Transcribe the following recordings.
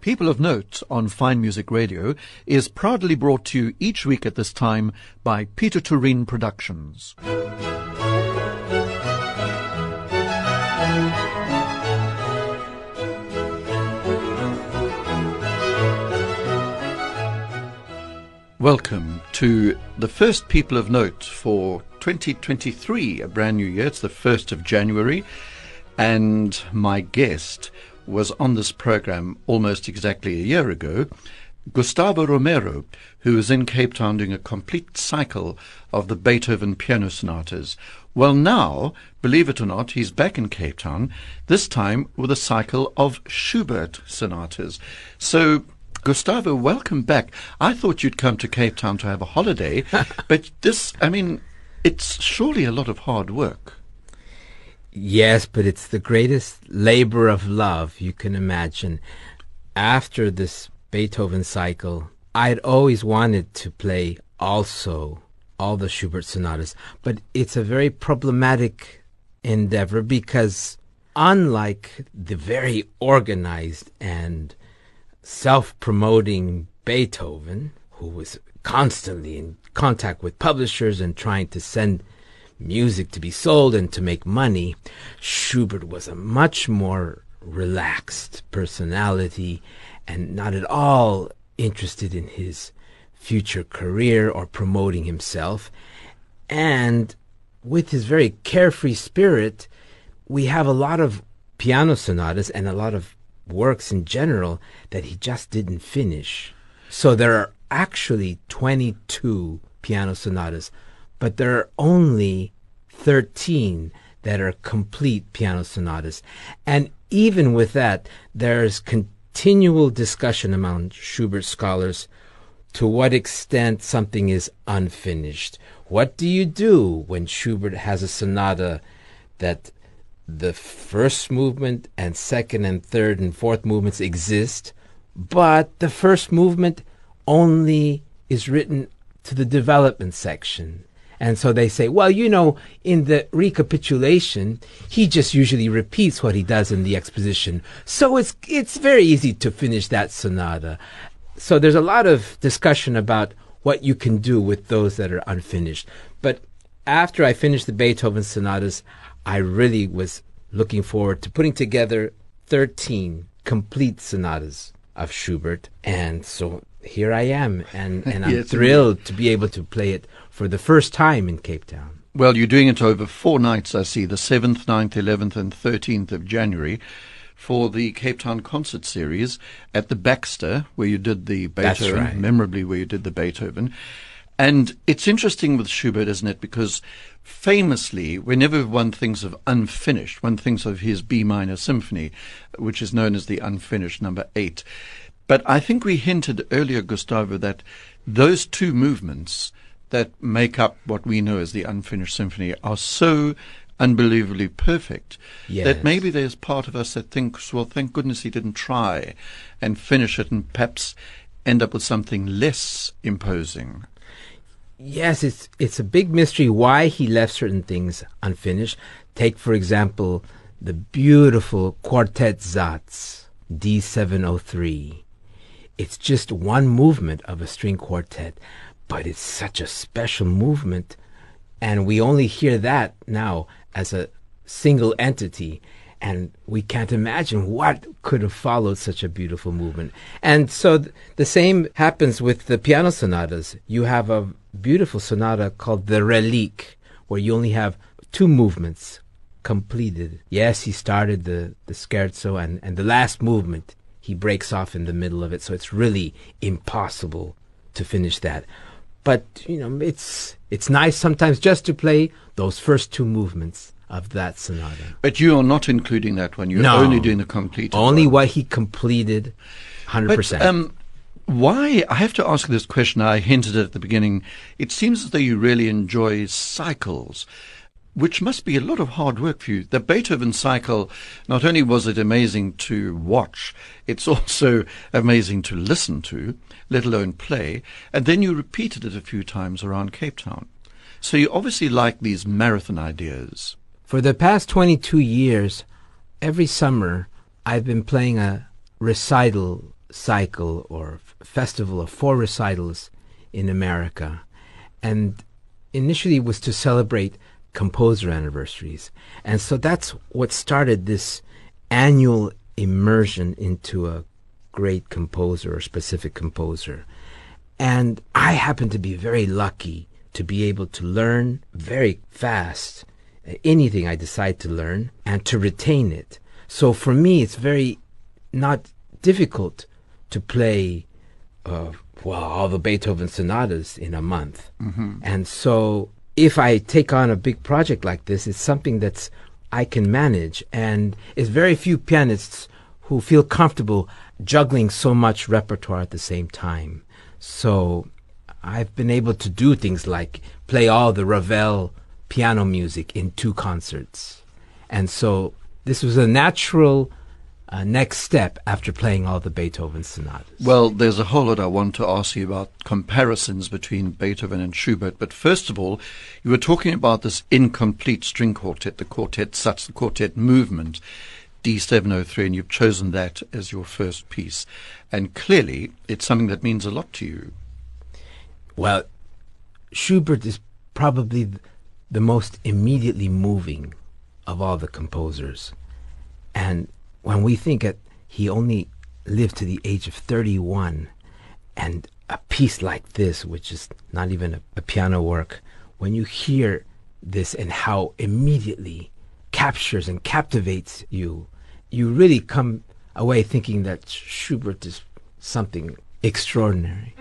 People of Note on Fine Music Radio is proudly brought to you each week at this time by Peter Turin Productions. Welcome to the first People of Note for 2023, a brand new year. It's the 1st of January, and my guest was on this program almost exactly a year ago, Gustavo Romero, who was in Cape Town doing a complete cycle of the Beethoven piano sonatas. Well, now, believe it or not, he's back in Cape Town, this time with a cycle of Schubert sonatas. So, Gustavo, welcome back. I thought you'd come to Cape Town to have a holiday, but this, I mean, it's surely a lot of hard work. Yes, but it's the greatest labor of love you can imagine. After this Beethoven cycle, I'd always wanted to play also all the Schubert sonatas, but it's a very problematic endeavor because unlike the very organized and self-promoting Beethoven, who was constantly in contact with publishers and trying to send music to be sold and to make money, Schubert was a much more relaxed personality and not at all interested in his future career or promoting himself. And with his very carefree spirit, we have a lot of piano sonatas and a lot of works in general that he just didn't finish. So there are actually 22 piano sonatas, but there are only 13 that are complete piano sonatas. And even with that, there's continual discussion among Schubert scholars to what extent something is unfinished. What do you do when Schubert has a sonata that the first movement and second and third and fourth movements exist, but the first movement only is written to the development section? And so they say, well, you know, in the recapitulation, he just usually repeats what he does in the exposition. So it's very easy to finish that sonata. So there's a lot of discussion about what you can do with those that are unfinished. But after I finished the Beethoven sonatas, I really was looking forward to putting together 13 complete sonatas of Schubert. And so here I am, and I'm yes, thrilled indeed to be able to play it for the first time in Cape Town. Well, you're doing it over four nights, I see, the 7th, 9th, 11th, and 13th of January for the Cape Town Concert Series at the Baxter, where you did the Beethoven, Memorably where you did the Beethoven. And it's interesting with Schubert, isn't it, because famously, whenever one thinks of unfinished, one thinks of his B minor symphony, which is known as the unfinished number 8. But I think we hinted earlier, Gustavo, that those two movements that make up what we know as the unfinished symphony are so unbelievably perfect that maybe there's part of us that thinks, well, thank goodness he didn't try and finish it and perhaps end up with something less imposing. Yes, it's a big mystery why he left certain things unfinished. Take, for example, the beautiful Quartet Satz, D703. It's just one movement of a string quartet, but it's such a special movement, and we only hear that now as a single entity, and we can't imagine what could have followed such a beautiful movement. And so the same happens with the piano sonatas. You have a beautiful sonata called The Relique, where you only have two movements completed. Yes, he started the scherzo and the last movement. He breaks off in the middle of it, so it's really impossible to finish that. But, you know, it's nice sometimes just to play those first two movements of that sonata. But you are not including that one. You're only doing the complete. Only what he completed, 100%. But, why? I have to ask this question. I hinted at the beginning. It seems as though you really enjoy cycles, which must be a lot of hard work for you. The Beethoven cycle, not only was it amazing to watch, it's also amazing to listen to, let alone play. And then you repeated it a few times around Cape Town. So you obviously like these marathon ideas. For the past 22 years, every summer, I've been playing a recital cycle or festival of 4 recitals in America. And initially it was to celebrate composer anniversaries. And so that's what started this annual immersion into a great composer or specific composer. And I happen to be very lucky to be able to learn very fast anything I decide to learn and to retain it. So for me, it's very not difficult to play all the Beethoven sonatas in a month. Mm-hmm. And so if I take on a big project like this, it's something that's I can manage. And it's very few pianists who feel comfortable juggling so much repertoire at the same time. So I've been able to do things like play all the Ravel piano music in 2 concerts. And so this was a natural next step after playing all the Beethoven sonatas. Well, there's a whole lot I want to ask you about comparisons between Beethoven and Schubert. But first of all, you were talking about this incomplete string quartet, the Quartet Satz, the quartet movement, D703, and you've chosen that as your first piece. And clearly, it's something that means a lot to you. Well, Schubert is probably the most immediately moving of all the composers. And when we think that he only lived to the age of 31, and a piece like this, which is not even a piano work, when you hear this and how immediately captures and captivates you, you really come away thinking that Schubert is something extraordinary.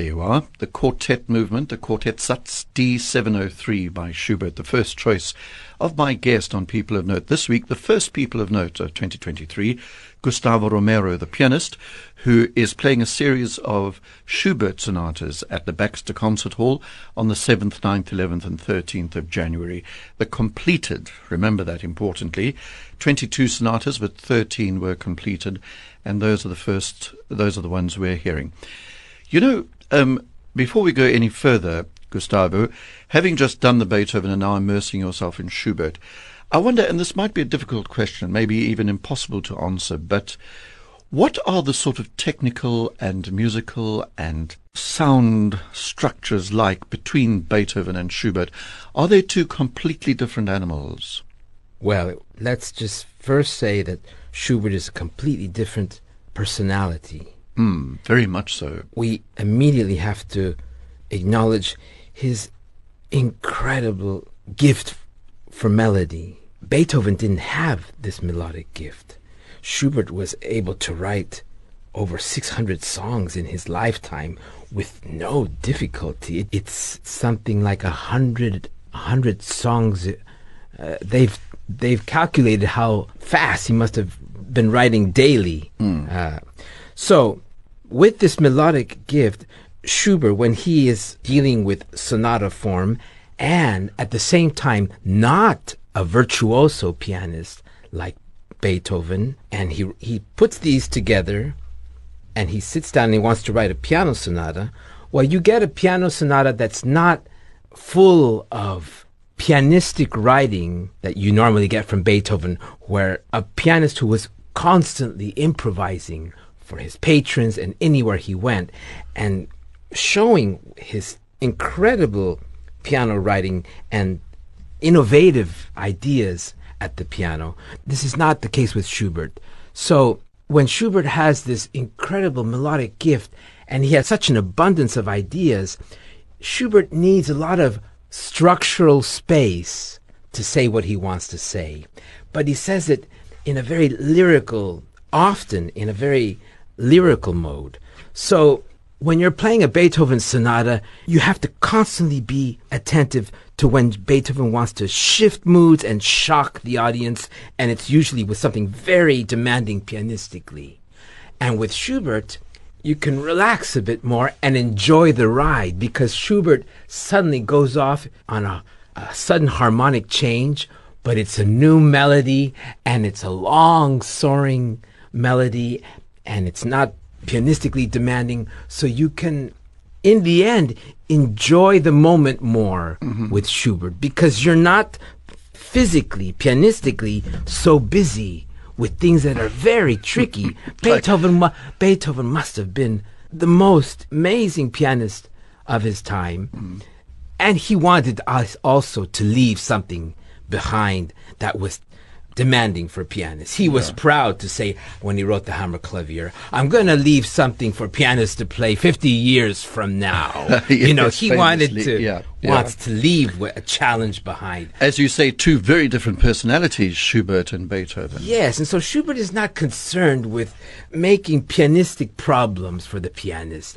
There you are, the quartet movement, the Quartet Satz D703 by Schubert, the first choice of my guest on People of Note this week. The first People of Note of 2023, Gustavo Romero, the pianist, who is playing a series of Schubert sonatas at the Baxter Concert Hall on the 7th, 9th, 11th and 13th of January. The completed, remember that importantly, 22 sonatas, but 13 were completed, and those are the ones we're hearing. You know, before we go any further, Gustavo, having just done the Beethoven and now immersing yourself in Schubert, I wonder, and this might be a difficult question, maybe even impossible to answer, but what are the sort of technical and musical and sound structures like between Beethoven and Schubert? Are they two completely different animals? Well, let's just first say that Schubert is a completely different personality. Very much so. We immediately have to acknowledge his incredible gift for melody. Beethoven didn't have this melodic gift. Schubert was able to write over 600 songs in his lifetime with no difficulty. It's something like 100 songs. They've calculated how fast he must have been writing daily. So, with this melodic gift, Schubert, when he is dealing with sonata form and at the same time not a virtuoso pianist like Beethoven, and he puts these together and he sits down and he wants to write a piano sonata, well, you get a piano sonata that's not full of pianistic writing that you normally get from Beethoven, where a pianist who was constantly improvising for his patrons and anywhere he went, and showing his incredible piano writing and innovative ideas at the piano. This is not the case with Schubert. So when Schubert has this incredible melodic gift and he has such an abundance of ideas, Schubert needs a lot of structural space to say what he wants to say. But he says it in a very lyrical, often in a very lyrical mode. So when you're playing a Beethoven sonata, you have to constantly be attentive to when Beethoven wants to shift moods and shock the audience, and it's usually with something very demanding pianistically. And with Schubert, you can relax a bit more and enjoy the ride, because Schubert suddenly goes off on a sudden harmonic change, but it's a new melody, and it's a long, soaring melody, and it's not pianistically demanding, so you can in the end enjoy the moment more with Schubert, because you're not physically, pianistically so busy with things that are very tricky. Beethoven must have been the most amazing pianist of his time, and he wanted us also to leave something behind that was demanding for pianists. He was proud to say, when he wrote the Hammer Clavier, I'm going to leave something for pianists to play 50 years from now. He wants to leave a challenge behind. As you say, two very different personalities, Schubert and Beethoven. Yes, and so Schubert is not concerned with making pianistic problems for the pianist.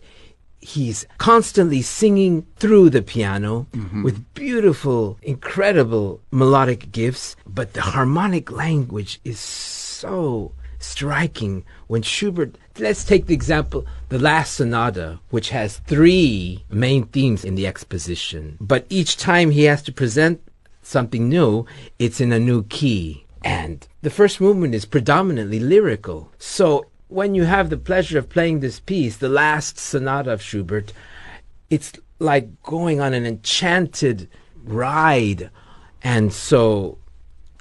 He's constantly singing through the piano with beautiful, incredible melodic gifts, but the harmonic language is so striking. When Schubert, let's take the example, the last sonata, which has three main themes in the exposition, but each time he has to present something new, it's in a new key. And the first movement is predominantly lyrical. So when you have the pleasure of playing this piece, the last sonata of Schubert, it's like going on an enchanted ride. And so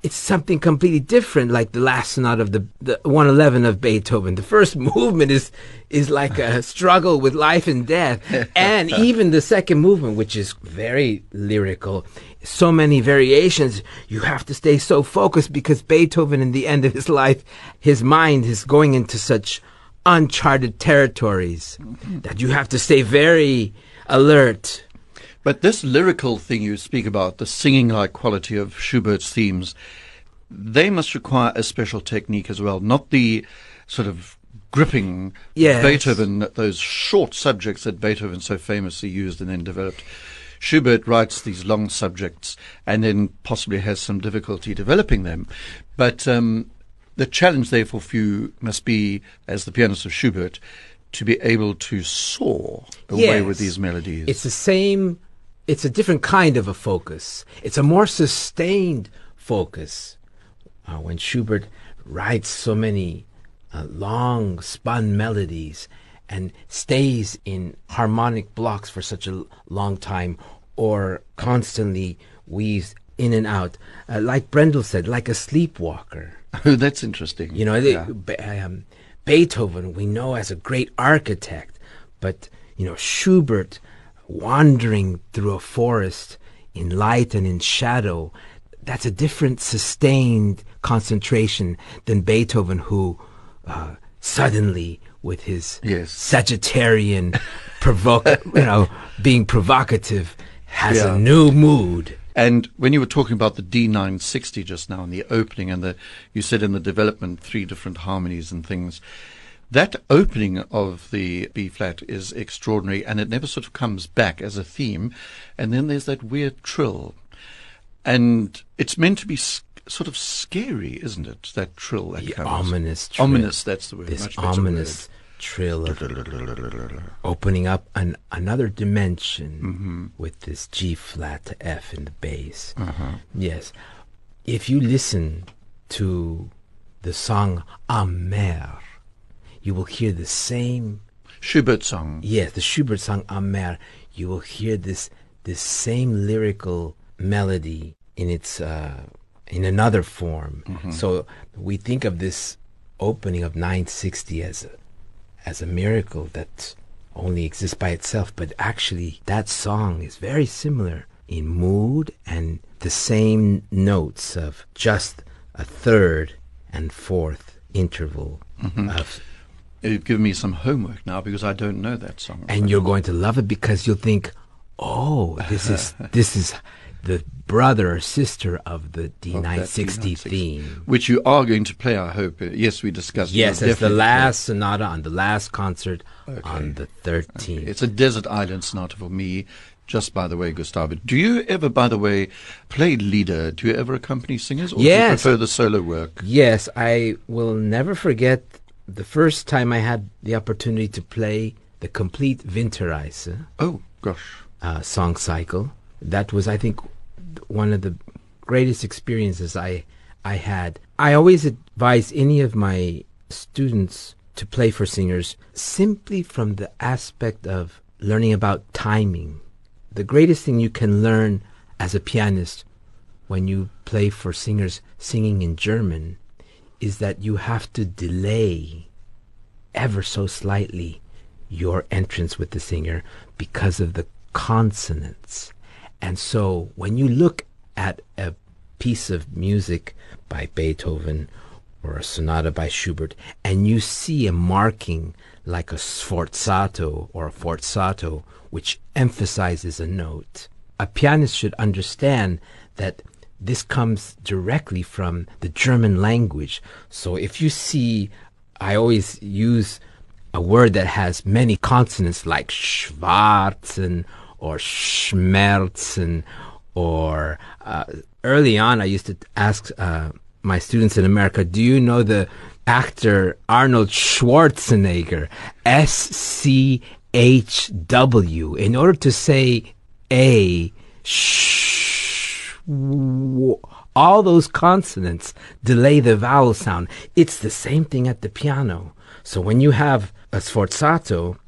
it's something completely different, like the last sonata of the 111 of Beethoven. The first movement is like a struggle with life and death. And even the second movement, which is very lyrical, so many variations, you have to stay so focused, because Beethoven, in the end of his life, his mind is going into such uncharted territories that you have to stay very alert. But this lyrical thing you speak about, the singing-like quality of Schubert's themes, they must require a special technique as well, not the sort of gripping Beethoven, those short subjects that Beethoven so famously used and then developed. Schubert writes these long subjects and then possibly has some difficulty developing them. But the challenge, therefore, for you must be, as the pianist of Schubert, to be able to soar away with these melodies. It's the same, it's a different kind of a focus. It's a more sustained focus. When Schubert writes so many long spun melodies and stays in harmonic blocks for such a long time, or constantly weaves in and out, like Brendel said, like a sleepwalker. Oh, that's interesting. You know, Beethoven we know as a great architect, but you know, Schubert wandering through a forest in light and in shadow, that's a different sustained concentration than Beethoven, who suddenly with his Sagittarian being provocative, has a new mood. And when you were talking about the D960 just now in the opening, and you said in the development 3 different harmonies and things, that opening of the B-flat is extraordinary, and it never sort of comes back as a theme. And then there's that weird trill. And it's meant to be sort of scary, isn't it? That trill that comes. Ominous trill. Ominous, that's the word. This much ominous trill of opening up another dimension with this G-flat to F in the bass. Yes. If you listen to the song Amer, you will hear the same... Schubert song. Yes, the Schubert song Amer. You will hear this same lyrical melody in its in another form. So we think of this opening of 960 as a miracle that only exists by itself, but actually that song is very similar in mood and the same notes of just a third and fourth interval of... You've given me some homework now, because I don't know that song. And you're going to love it, because you'll think, oh, this is the brother or sister of the D960 theme. Which you are going to play, I hope. Yes, we discussed. Yes, it's the last sonata on the last concert on the 13th. Okay. It's a desert island sonata for me, just by the way, Gustavo. Do you ever, by the way, play leader? Do you ever accompany singers? Or do you prefer the solo work? Yes, I will never forget the first time I had the opportunity to play the complete Winterreise. Oh, gosh. Song cycle. That was, I think, one of the greatest experiences I had. I always advise any of my students to play for singers simply from the aspect of learning about timing. The greatest thing you can learn as a pianist when you play for singers singing in German is that you have to delay ever so slightly your entrance with the singer because of the consonants. And so when you look at a piece of music by Beethoven or a sonata by Schubert, and you see a marking like a sforzato or a forzato, which emphasizes a note, a pianist should understand that this comes directly from the German language. So if you see, I always use a word that has many consonants, like schwarzen, or schmerzen, or early on I used to ask my students in America, do you know the actor Arnold Schwarzenegger, SCHW, in order to say a all those consonants delay the vowel sound. It's the same thing at the piano. So when you have a sforzato,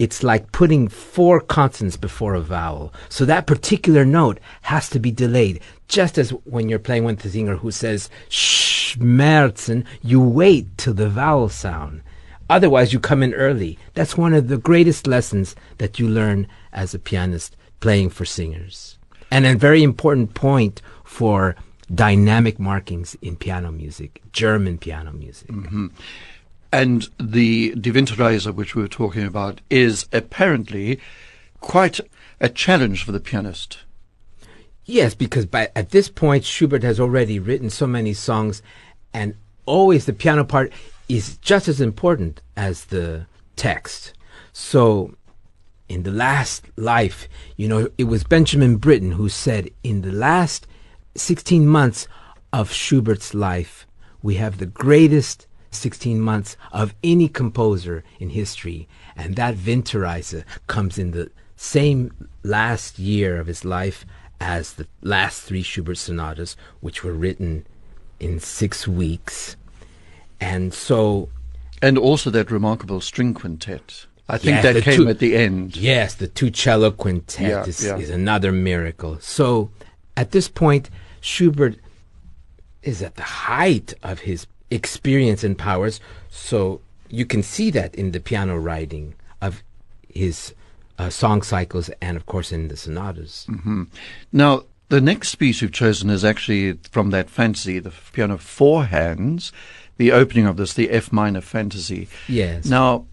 it's like putting 4 consonants before a vowel. So that particular note has to be delayed. Just as when you're playing with the singer who says Schmerzen, you wait till the vowel sound. Otherwise, you come in early. That's one of the greatest lessons that you learn as a pianist playing for singers. And a very important point for dynamic markings in piano music, German piano music. And the Die Winterreise, which we were talking about, is apparently quite a challenge for the pianist. Yes, because at this point, Schubert has already written so many songs, and always the piano part is just as important as the text. So in the last life, you know, it was Benjamin Britten who said, in the last 16 months of Schubert's life, we have the greatest 16 months of any composer in history, and that Winterreise comes in the same last year of his life as the last three Schubert sonatas, which were written in 6 weeks. And so... And also that remarkable string quintet. I think that came at the end. Yes, the two cello quintet is another miracle. So at this point, Schubert is at the height of his experience and powers. So you can see that in the piano writing of his song cycles and, of course, in the sonatas. Mm-hmm. Now, the next piece you've chosen is actually from that fantasy, the piano four hands, the opening of this, the F minor fantasy. Yes. Now,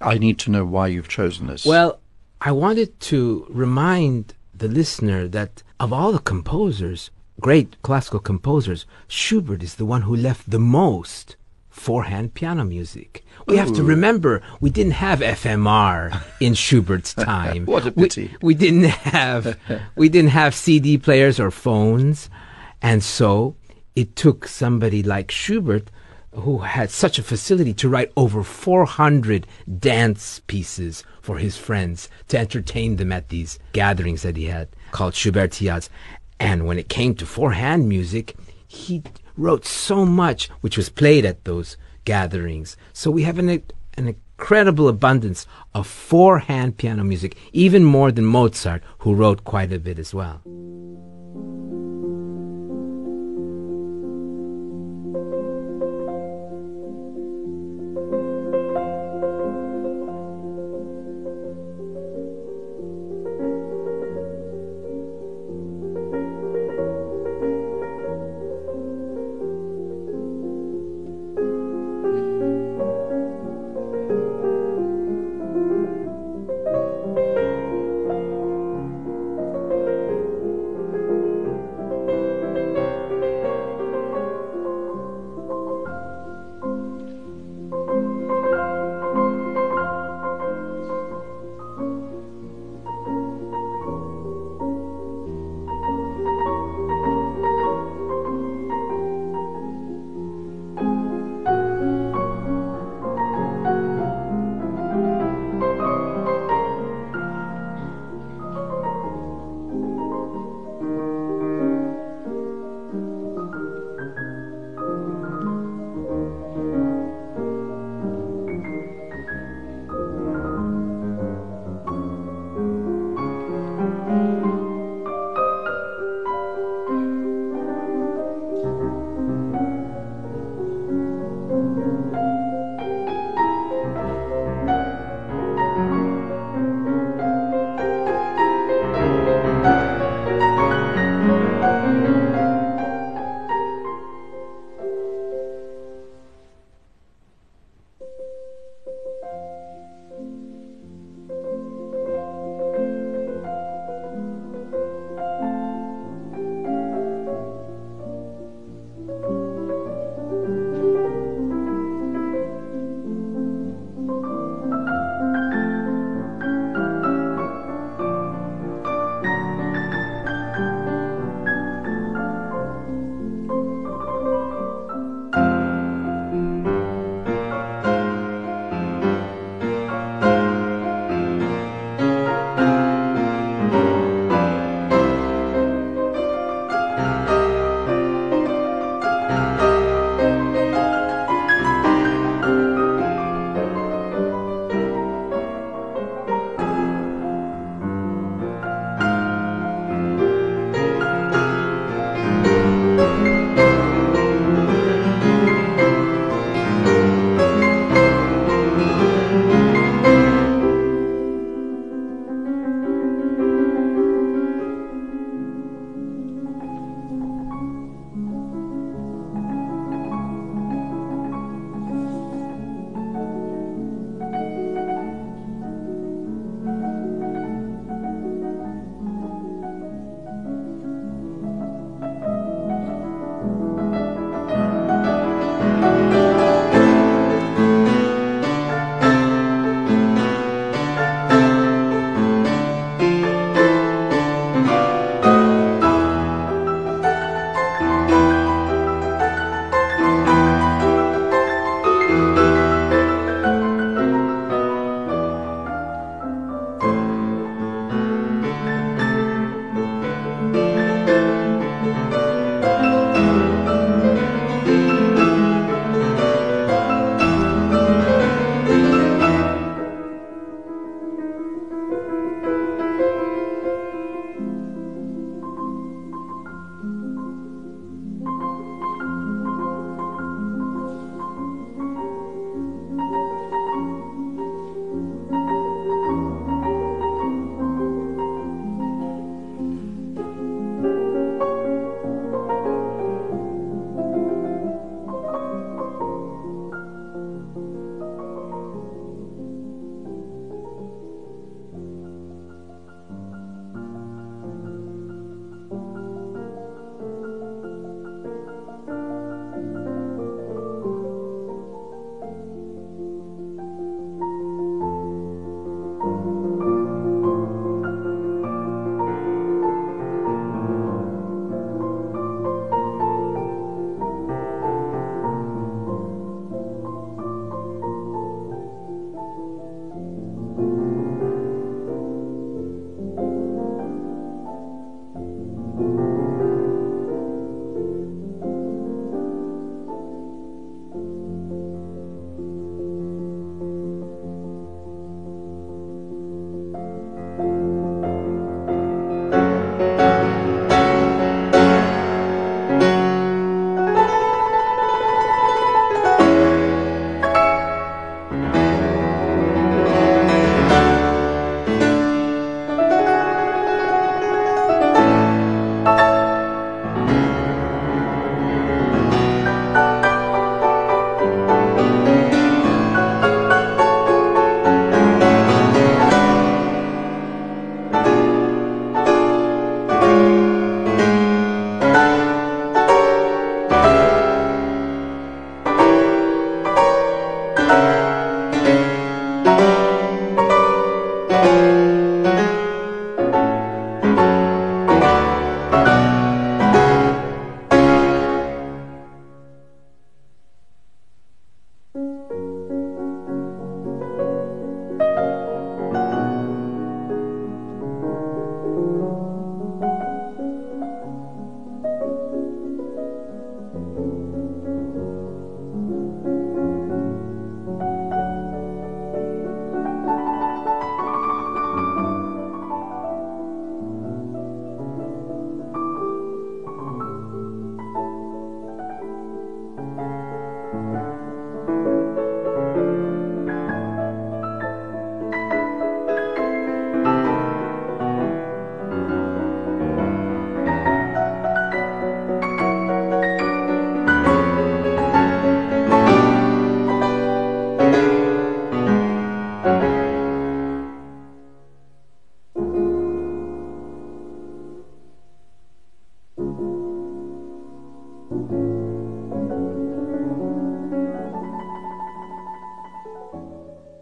I need to know why you've chosen this. Well, I wanted to remind the listener that of all the composers, great classical composers, Schubert is the one who left the most four-hand piano music. We have to remember, we didn't have FMR in Schubert's time. What a pity. We didn't have CD players or phones, and so it took somebody like Schubert, who had such a facility to write over 400 dance pieces for his friends to entertain them at these gatherings that he had called Schubertiads. And when it came to four-hand music, he wrote so much which was played at those gatherings. So we have an incredible abundance of four-hand piano music, even more than Mozart, who wrote quite a bit as well.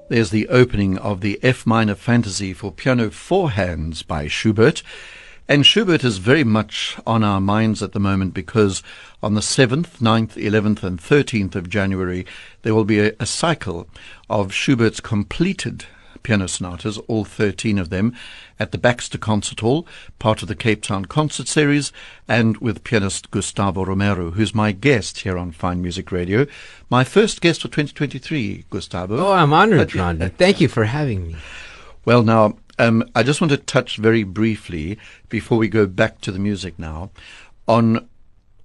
There's the opening of the F minor fantasy for piano four hands by Schubert. And Schubert is very much on our minds at the moment because on the 7th, 9th, 11th and 13th of January, there will be a cycle of Schubert's completed piano sonatas, all 13 of them, at the Baxter Concert Hall, part of the Cape Town Concert Series, and with pianist Gustavo Romero, who's my guest here on Fine Music Radio. My first guest for 2023, Gustavo. Oh, I'm honored, Ron. Thank you for having me. Well, now, I just want to touch very briefly, before we go back to the music now, on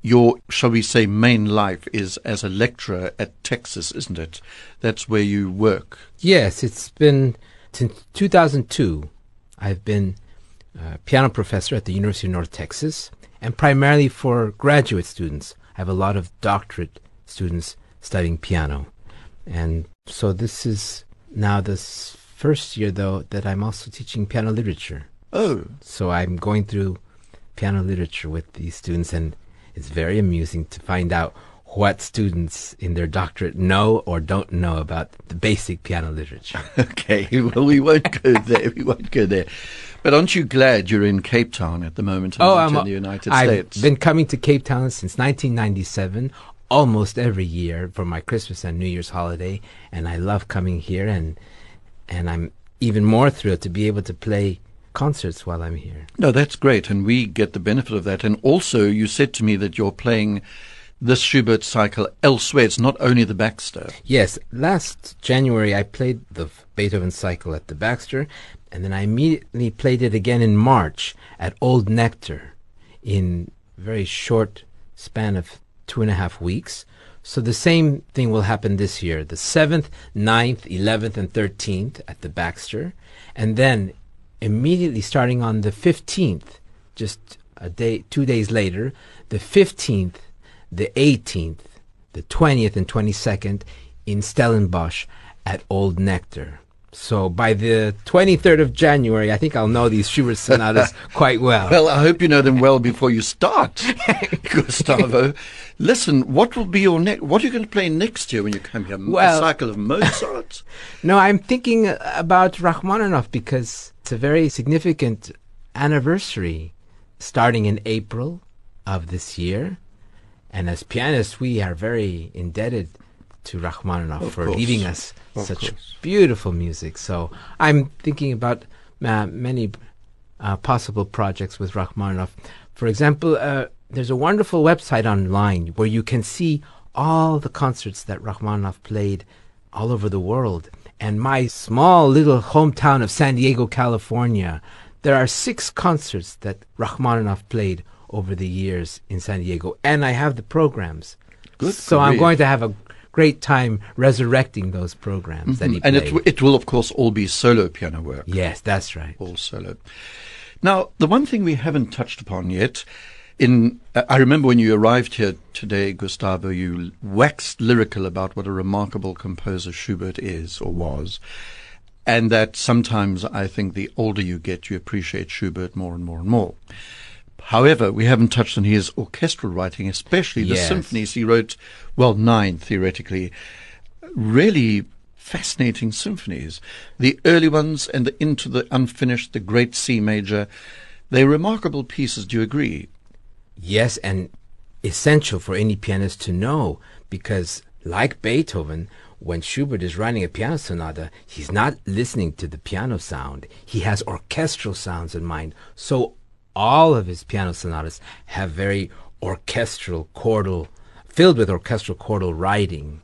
your, shall we say, main life is as a lecturer at Texas, isn't it? That's where you work. Yes, it's been since 2002. I've been a piano professor at the University of North Texas, and primarily for graduate students. I have a lot of doctorate students studying piano. And so this is now the first year, though, that I'm also teaching piano literature. Oh. So I'm going through piano literature with these students, and it's very amusing to find out what students in their doctorate know or don't know about the basic piano literature. Okay, well, we won't go there. We won't go there. But aren't you glad you're in Cape Town at the moment and not in the United States? I've been coming to Cape Town since 1997, almost every year for my Christmas and New Year's holiday, and I love coming here, and I'm even more thrilled to be able to play concerts while I'm here. No, that's great, and we get the benefit of that. And also, you said to me that you're playing this Schubert cycle elsewhere. It's not only the Baxter. Yes. Last January, I played the Beethoven cycle at the Baxter, and then I immediately played it again in March at Old Nectar in a very short span of 2.5 weeks. So the same thing will happen this year, the 7th, 9th, 11th, and 13th at the Baxter, and then immediately starting on the 15th, just a day, 2 days later, the 15th, the 18th, the 20th, and 22nd in Stellenbosch at Old Nectar. So by the 23rd of January, I think I'll know these Schubert sonatas quite well. Well, I hope you know them well before you start, Gustavo. Listen, what will be your what are you going to play next year when you come here? Well, a cycle of Mozart? No, I'm thinking about Rachmaninoff because it's a very significant anniversary starting in April of this year. And as pianists, we are very indebted to Rachmaninoff for leaving us such beautiful music. So I'm thinking about many possible projects with Rachmaninoff. For example, there's a wonderful website online where you can see all the concerts that Rachmaninoff played all over the world. And my small little hometown of San Diego, California, there are 6 concerts that Rachmaninoff played over the years in San Diego. And I have the programs. Good. So I'm going to have a great time resurrecting those programs that he played. And it will, of course, all be solo piano work. Yes, that's right. All solo. Now, the one thing we haven't touched upon yet, I remember when you arrived here today, Gustavo, you waxed lyrical about what a remarkable composer Schubert is or was, and that sometimes I think the older you get, you appreciate Schubert more and more and more. However, we haven't touched on his orchestral writing, especially the symphonies. He wrote, well, 9, theoretically, really fascinating symphonies. The early ones and the Into the Unfinished, the Great C Major, they're remarkable pieces. Do you agree? Yes, and essential for any pianist to know, because like Beethoven, when Schubert is writing a piano sonata, he's not listening to the piano sound. He has orchestral sounds in mind. So all of his piano sonatas have very orchestral chordal, filled with orchestral chordal writing.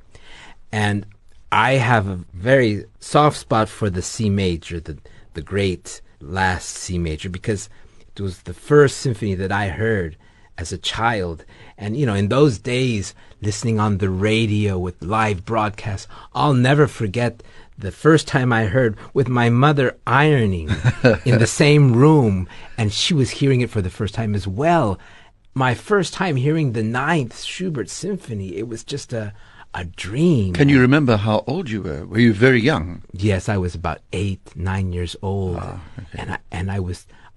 And I have a very soft spot for the C major, the great last C major, because it was the first symphony that I heard as a child. And, you know, in those days, listening on the radio with live broadcasts, I'll never forget the first time I heard with my mother ironing in the same room, and she was hearing it for the first time as well. My first time hearing the 9th Schubert Symphony, it was just a dream. Can you remember how old you were? Were you very young? Yes, I was about 8, 9 years old. Oh, okay.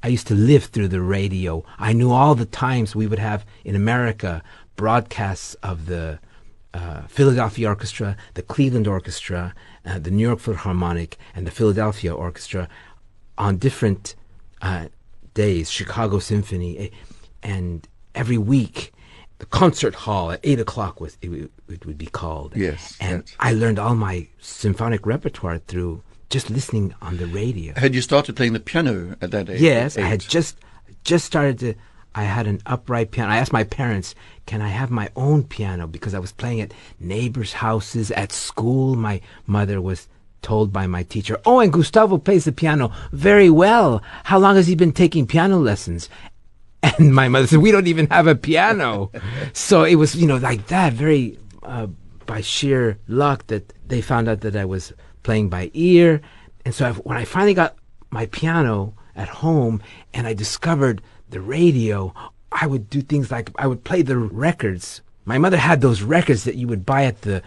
I used to live through the radio. I knew all the times we would have in America broadcasts of the Philadelphia Orchestra, the Cleveland Orchestra, the New York Philharmonic and the Philadelphia Orchestra on different days, Chicago Symphony, and every week the concert hall at 8 o'clock it would be called. Yes, and yes. I learned all my symphonic repertoire through just listening on the radio. Had you started playing the piano at that age? Yes, I had just started to. I had an upright piano. I asked my parents, can I have my own piano? Because I was playing at neighbors' houses, at school. My mother was told by my teacher, oh, and Gustavo plays the piano very well. How long has he been taking piano lessons? And my mother said, we don't even have a piano. So it was, like that, very by sheer luck that they found out that I was playing by ear. And so when I finally got my piano at home and I discovered the radio, I would do things like I would play the records. My mother had those records that you would buy at the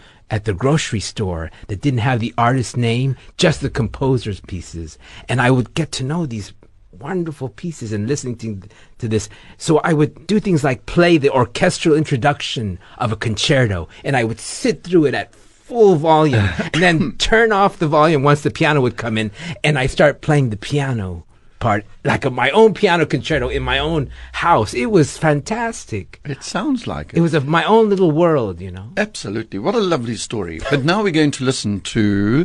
grocery store that didn't have the artist's name, just the composer's pieces. And I would get to know these wonderful pieces and listening to this. So I would do things like play the orchestral introduction of a concerto, and I would sit through it at full volume and then turn off the volume once the piano would come in, and I start playing the piano part, like my own piano concerto in my own house. It was fantastic. It sounds like it. It was of my own little world, Absolutely. What a lovely story. But now we're going to listen to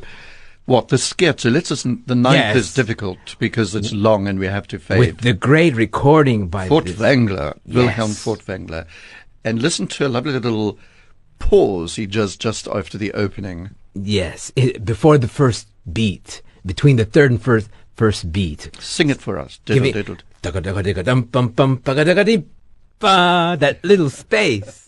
the scherzo. Let's listen. The ninth is difficult because it's long and we have to fade. With the great recording by Furtwängler, Wilhelm Furtwängler. And listen to a lovely little pause he does just after the opening. Yes, before the first beat, between the third and first beat. Sing it for us. That little space.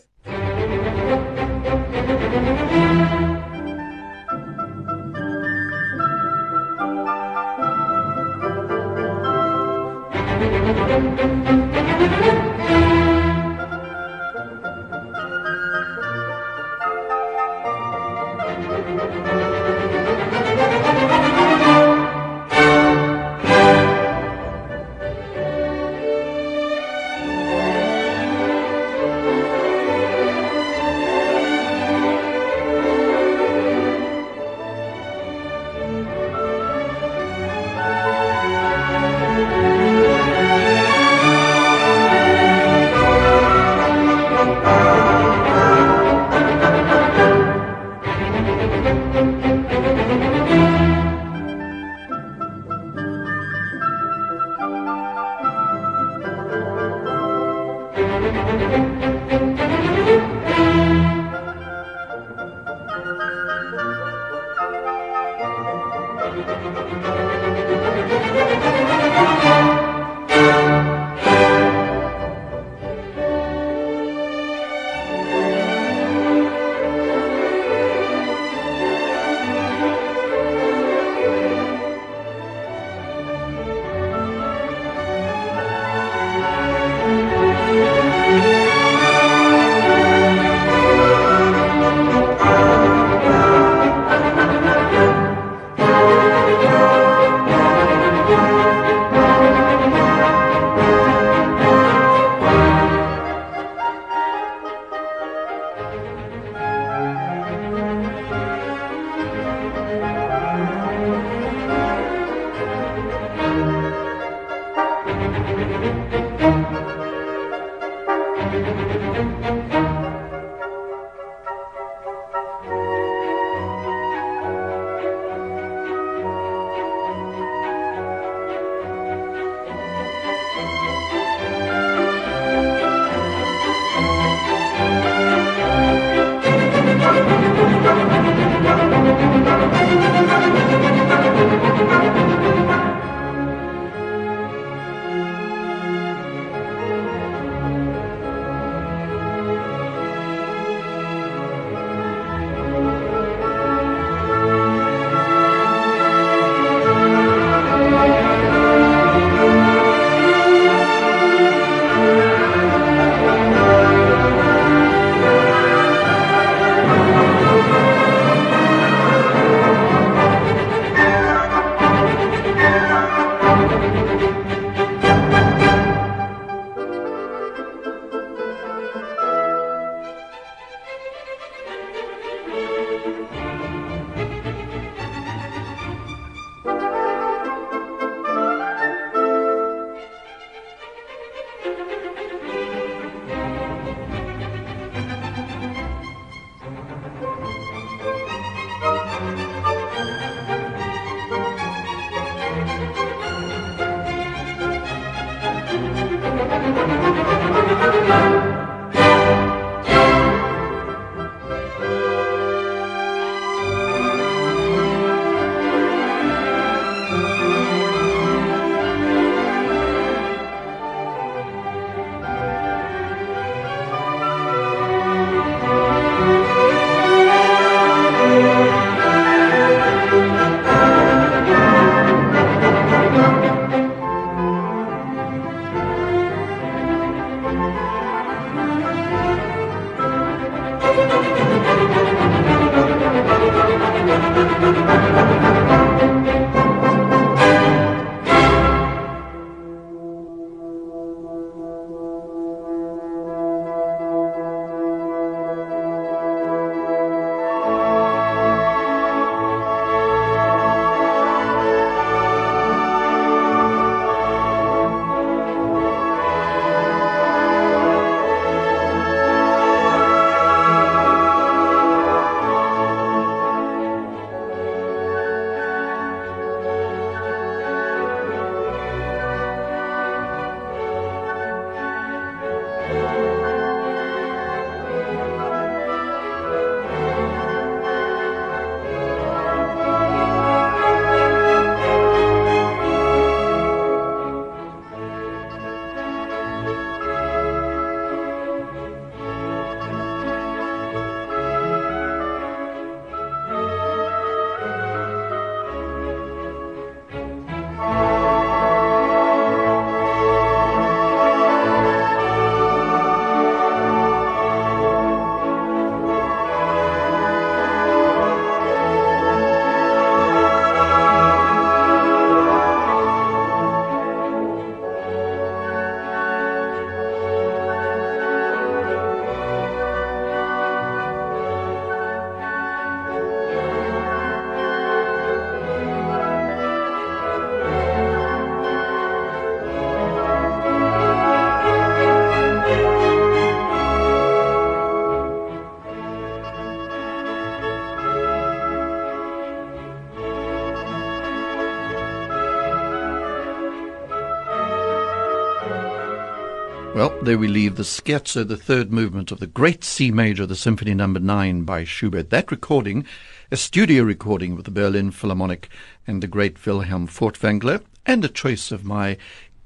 Well, there we leave the scherzo, the third movement of the great C major, the Symphony No. 9 by Schubert. That recording, a studio recording with the Berlin Philharmonic and the great Wilhelm Furtwängler, and a choice of my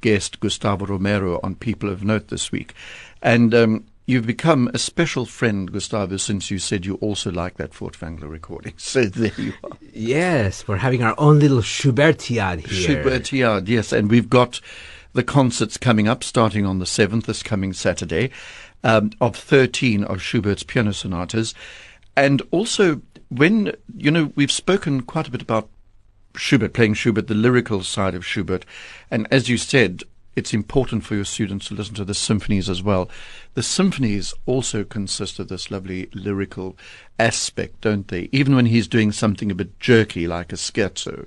guest Gustavo Romero on People of Note this week. And you've become a special friend, Gustavo, since you said you also like that Furtwängler recording. So there you are. Yes, we're having our own little Schubertiad here. Schubertiad, yes, and we've got the concerts coming up, starting on the 7th, this coming Saturday, of 13 of Schubert's piano sonatas. And also, when, you know, we've spoken quite a bit about Schubert, playing Schubert, the lyrical side of Schubert. And as you said, it's important for your students to listen to the symphonies as well. The symphonies also consist of this lovely lyrical aspect, don't they? Even when he's doing something a bit jerky, like a scherzo.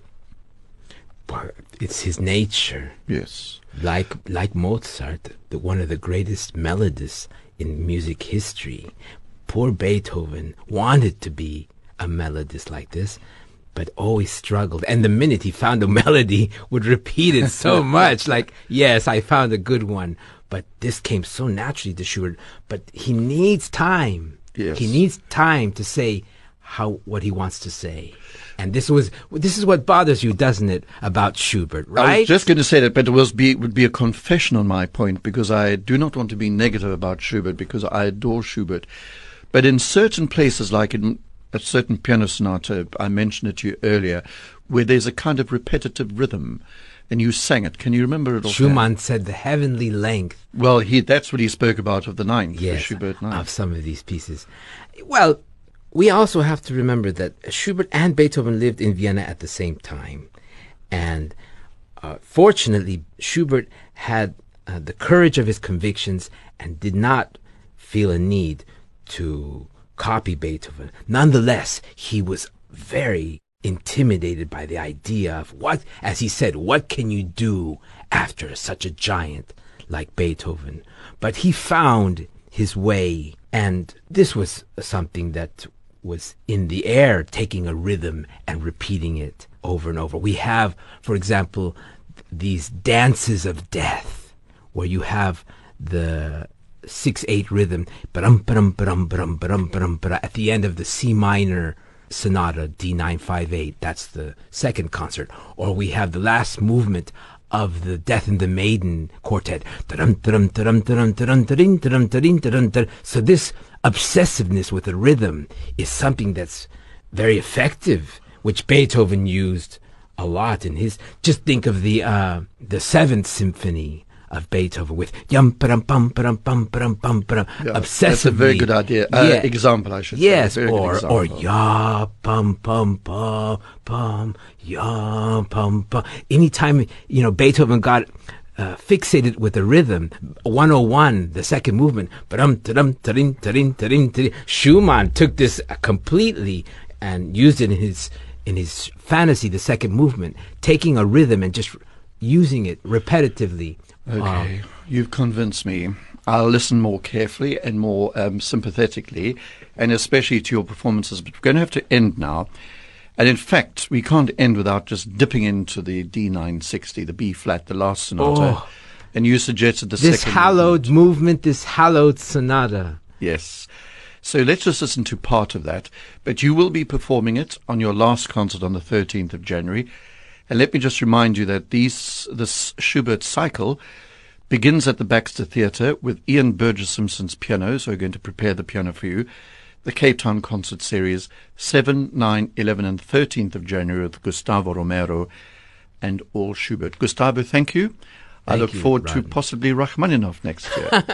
It's his nature. Yes. Like Mozart, one of the greatest melodists in music history. Poor Beethoven wanted to be a melodist like this, but always struggled. And the minute he found a melody, would repeat it so much. Like, yes, I found a good one. But this came so naturally to Schubert. But he needs time. Yes. He needs time to say what he wants to say. And this is what bothers you, doesn't it, about Schubert, right? I was just going to say that, but it would be a confession on my point, because I do not want to be negative about Schubert, because I adore Schubert. But in certain places, like in a certain piano sonata, I mentioned it to you earlier, where there's a kind of repetitive rhythm, and you sang it. Can you remember it all? Schumann said the heavenly length. Well, that's what he spoke about of the ninth, yes, the Schubert ninth. Of some of these pieces. Well, we also have to remember that Schubert and Beethoven lived in Vienna at the same time. And fortunately, Schubert had the courage of his convictions and did not feel a need to copy Beethoven. Nonetheless, he was very intimidated by the idea of what can you do after such a giant like Beethoven? But he found his way, and this was something that was in the air, taking a rhythm and repeating it over and over. We have, for example, these dances of death, where you have the 6/8 rhythm at the end of the C minor sonata D958. That's the second concert. Or we have the last movement of the Death and the Maiden Quartet. So this obsessiveness with the rhythm is something that's very effective, which Beethoven used a lot in his. Just think of the Seventh Symphony of Beethoven with yum pam pam pam pam pam pam pam obsessively. That's a very good idea. Example, I should say. Yes, or ya pam pam pam pam ya pam pam. Anytime Beethoven got fixated with the rhythm, 101, the second movement. Schumann took this completely and used it in his fantasy, the second movement, taking a rhythm and just using it repetitively. Okay, you've convinced me. I'll listen more carefully and more sympathetically, and especially to your performances. But we're going to have to end now. And in fact, we can't end without just dipping into the D960, the B-flat, the last sonata. Oh, and you suggested this second hallowed movement, this hallowed sonata. Yes. So let's just listen to part of that. But you will be performing it on your last concert on the 13th of January. And let me just remind you that this Schubert cycle begins at the Baxter Theatre with Ian Burgess-Simpson's piano, so we're going to prepare the piano for you. The Cape Town Concert Series, 7, 9, 11, and 13th of January with Gustavo Romero and all Schubert. Gustavo, thank you. I look forward to possibly Rachmaninoff next year.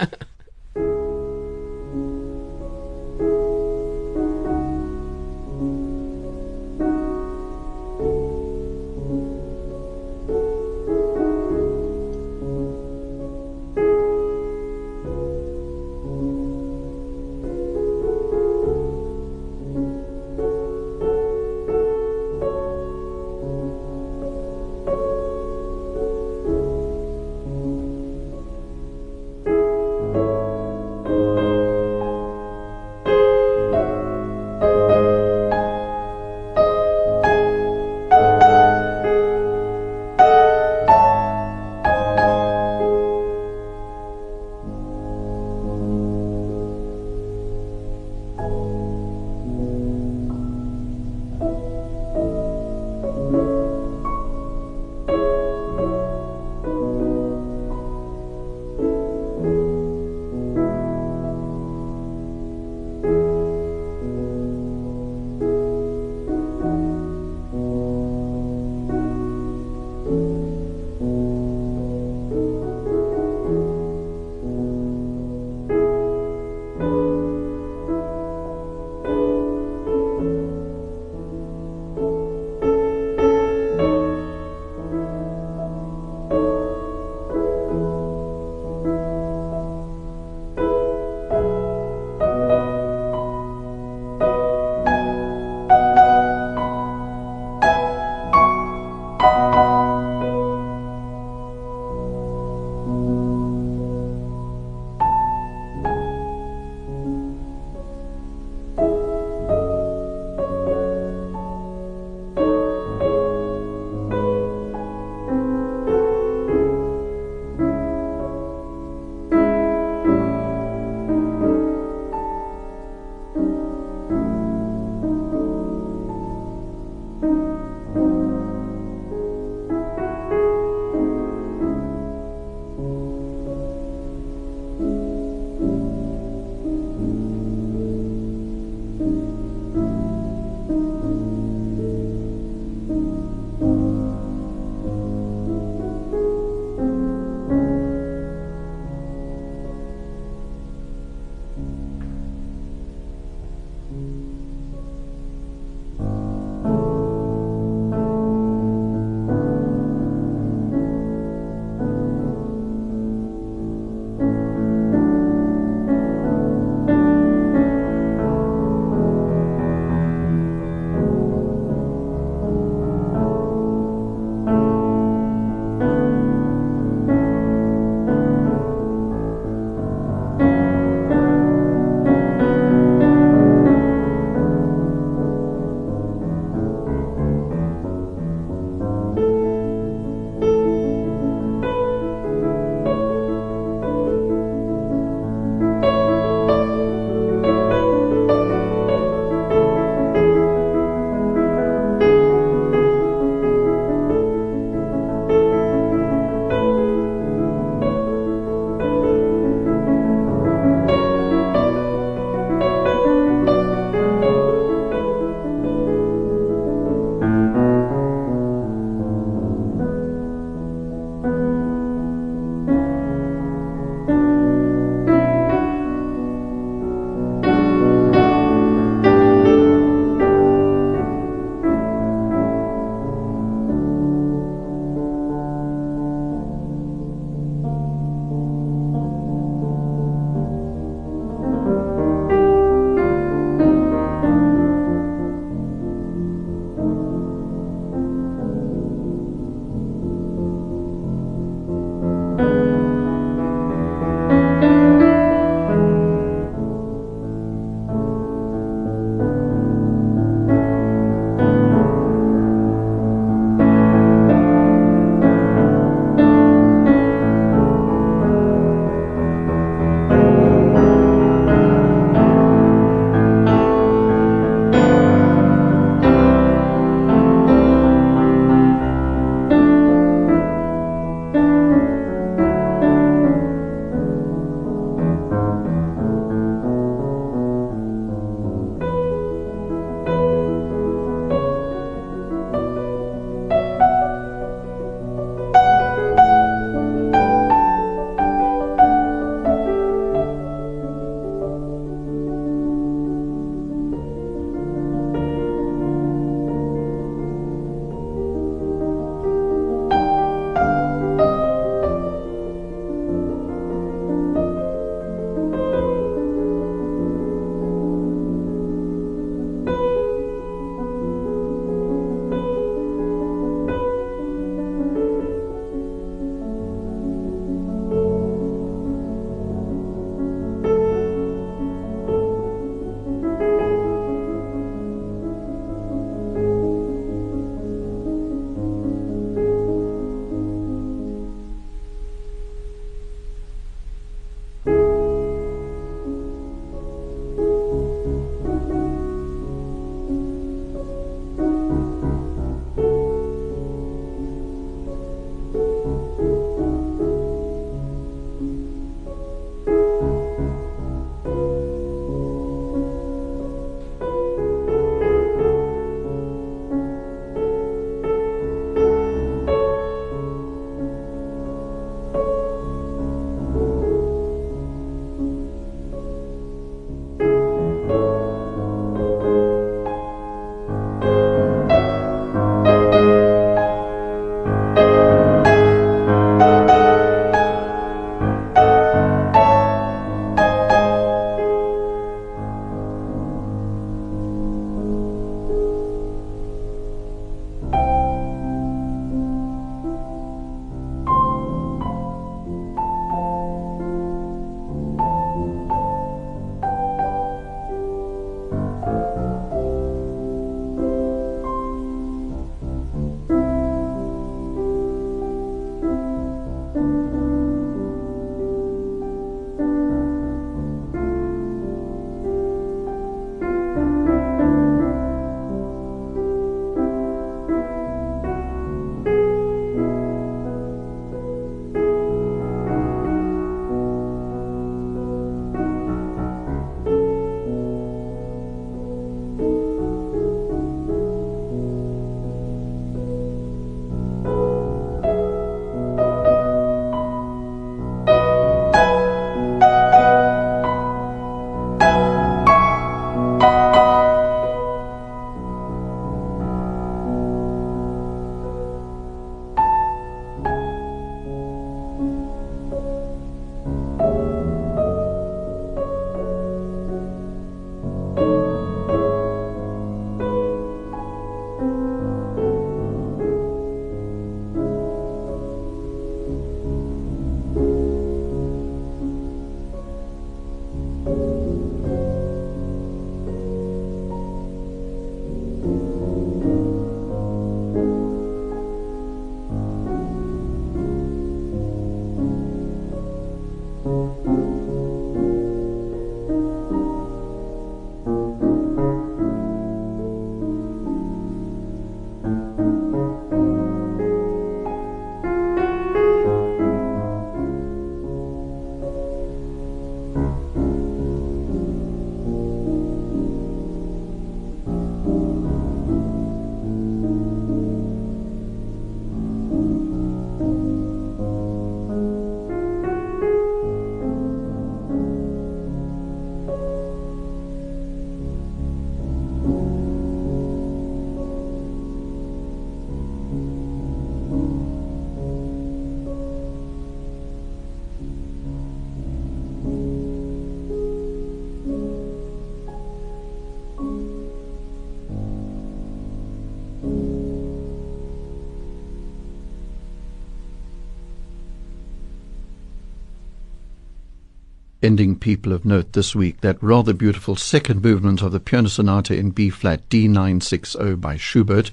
ending people of note this week, that rather beautiful second movement of the piano sonata in B-flat D960 by Schubert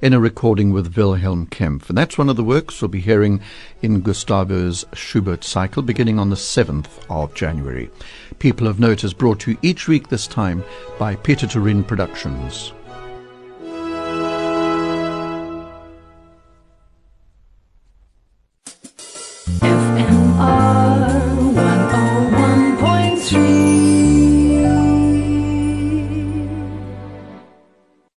in a recording with Wilhelm Kempf. And that's one of the works we'll be hearing in Gustavo's Schubert cycle beginning on the 7th of January. People of Note is brought to you each week this time by Peter Turin Productions.